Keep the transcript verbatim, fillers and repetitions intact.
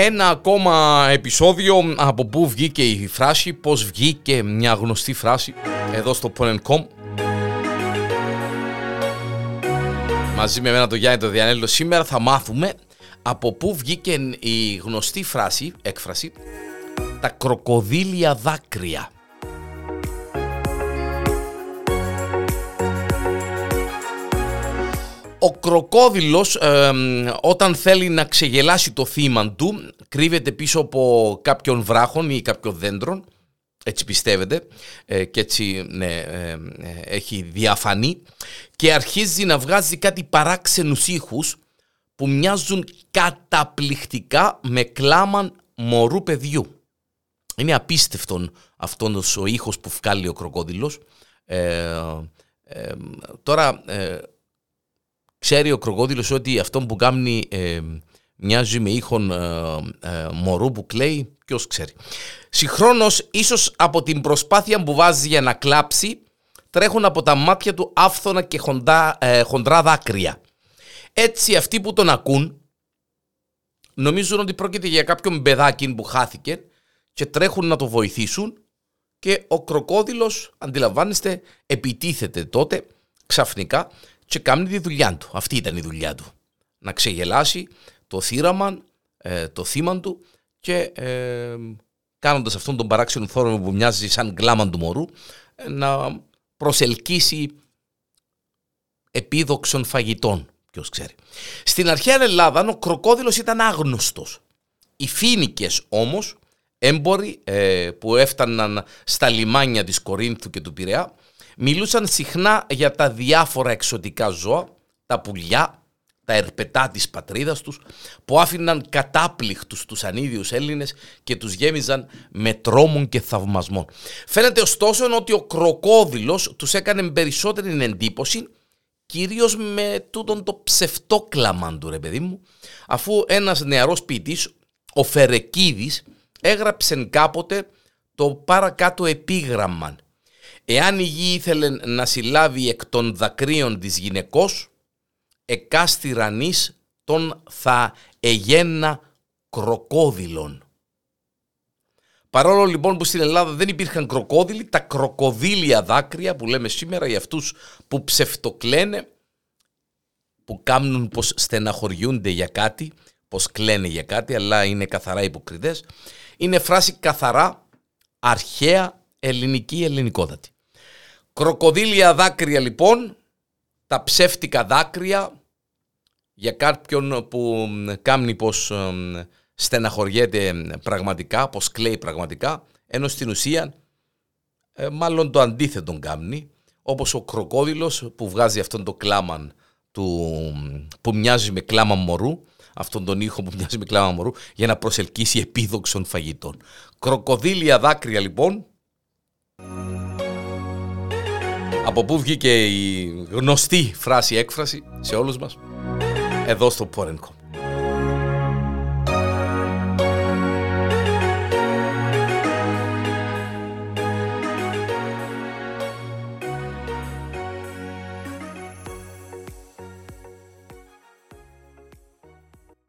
Ένα ακόμα επεισόδιο από πού βγήκε η φράση, πώς βγήκε μια γνωστή φράση εδώ στο πόνε τελεία κομ. Μαζί με εμένα τον Γιάννη τον Διανέλο σήμερα θα μάθουμε από πού βγήκε η γνωστή φράση, έκφραση, τα κροκοδίλια δάκρυα. Ο κροκόδιλος ε, όταν θέλει να ξεγελάσει το θύμα του κρύβεται πίσω από κάποιον βράχον ή κάποιον δέντρο, έτσι πιστεύετε ε, και έτσι ναι, ε, ε, έχει διαφανεί και αρχίζει να βγάζει κάτι παράξενους ήχους που μοιάζουν καταπληκτικά με κλάμαν μωρού παιδιού. Είναι απίστευτον αυτός ο ήχος που βγάλει ο κροκόδιλος. Ε, ε, τώρα... Ε, Ξέρει ο κροκόδιλος ότι αυτό που κάνει ε, μοιάζει με ήχον ε, ε, μωρού που κλαίει, ποιος ξέρει. Συγχρόνως, ίσως από την προσπάθεια που βάζει για να κλάψει, τρέχουν από τα μάτια του άφθονα και χοντά, ε, χοντρά δάκρυα. Έτσι αυτοί που τον ακούν νομίζουν ότι πρόκειται για κάποιον παιδάκι που χάθηκε και τρέχουν να το βοηθήσουν και ο κροκόδιλος, αντιλαμβάνεστε, επιτίθεται τότε ξαφνικά και κάνει τη δουλειά του. Αυτή ήταν η δουλειά του. Να ξεγελάσει το θύραμα, ε, το θύμα του και ε, κάνοντας αυτόν τον παράξενο θόρυβο που μοιάζει σαν κλάμα του μωρού ε, να προσελκύσει επίδοξων φαγητών. Ποιος ξέρει. Στην αρχαία Ελλάδα ο κροκόδιλος ήταν άγνωστος. Οι Φοίνικες όμως, έμποροι ε, που έφταναν στα λιμάνια της Κορίνθου και του Πειραιά, μιλούσαν συχνά για τα διάφορα εξωτικά ζώα, τα πουλιά, τα ερπετά της πατρίδας τους, που άφηναν κατάπληκτους τους ανίδιους Έλληνες και τους γέμιζαν με τρόμων και θαυμασμών. Φαίνεται ωστόσο ότι ο κροκόδιλος τους έκανε περισσότερη εντύπωση, κυρίως με τούτον το ψευτόκλαμαν του, ρε παιδί μου, αφού ένας νεαρός ποιητής, ο Φερεκίδης, έγραψε κάποτε το παρακάτω επίγραμμα. Εάν η γη ήθελε να συλλάβει εκ των δακρύων της γυναικός, εκάς τυραννής τον θα εγέννα κροκόδιλον. Παρόλο λοιπόν που στην Ελλάδα δεν υπήρχαν κροκόδιλοι, τα κροκοδίλια δάκρυα που λέμε σήμερα για αυτούς που ψευτοκλαίνε, που κάνουν πως στεναχωριούνται για κάτι, πως κλαίνε για κάτι, αλλά είναι καθαρά υποκριτές, είναι φράση καθαρά αρχαία ελληνική ελληνικότατη. Κροκοδίλια δάκρυα λοιπόν, τα ψεύτικα δάκρυα για κάποιον που κάνει πως στεναχωριέται πραγματικά, πως κλαίει πραγματικά, ενώ στην ουσία μάλλον το αντίθετο κάνει, όπως ο κροκόδιλος που βγάζει αυτόν το κλάμαν του, που μοιάζει με κλάμα μωρού, αυτόν τον ήχο που μοιάζει με κλάμα μωρού, για να προσελκύσει επίδοξων φαγητών. Κροκοδίλια δάκρυα λοιπόν. Από πού βγήκε η γνωστή φράση έκφραση σε όλους μας εδώ στο πόνε τελεία κομ.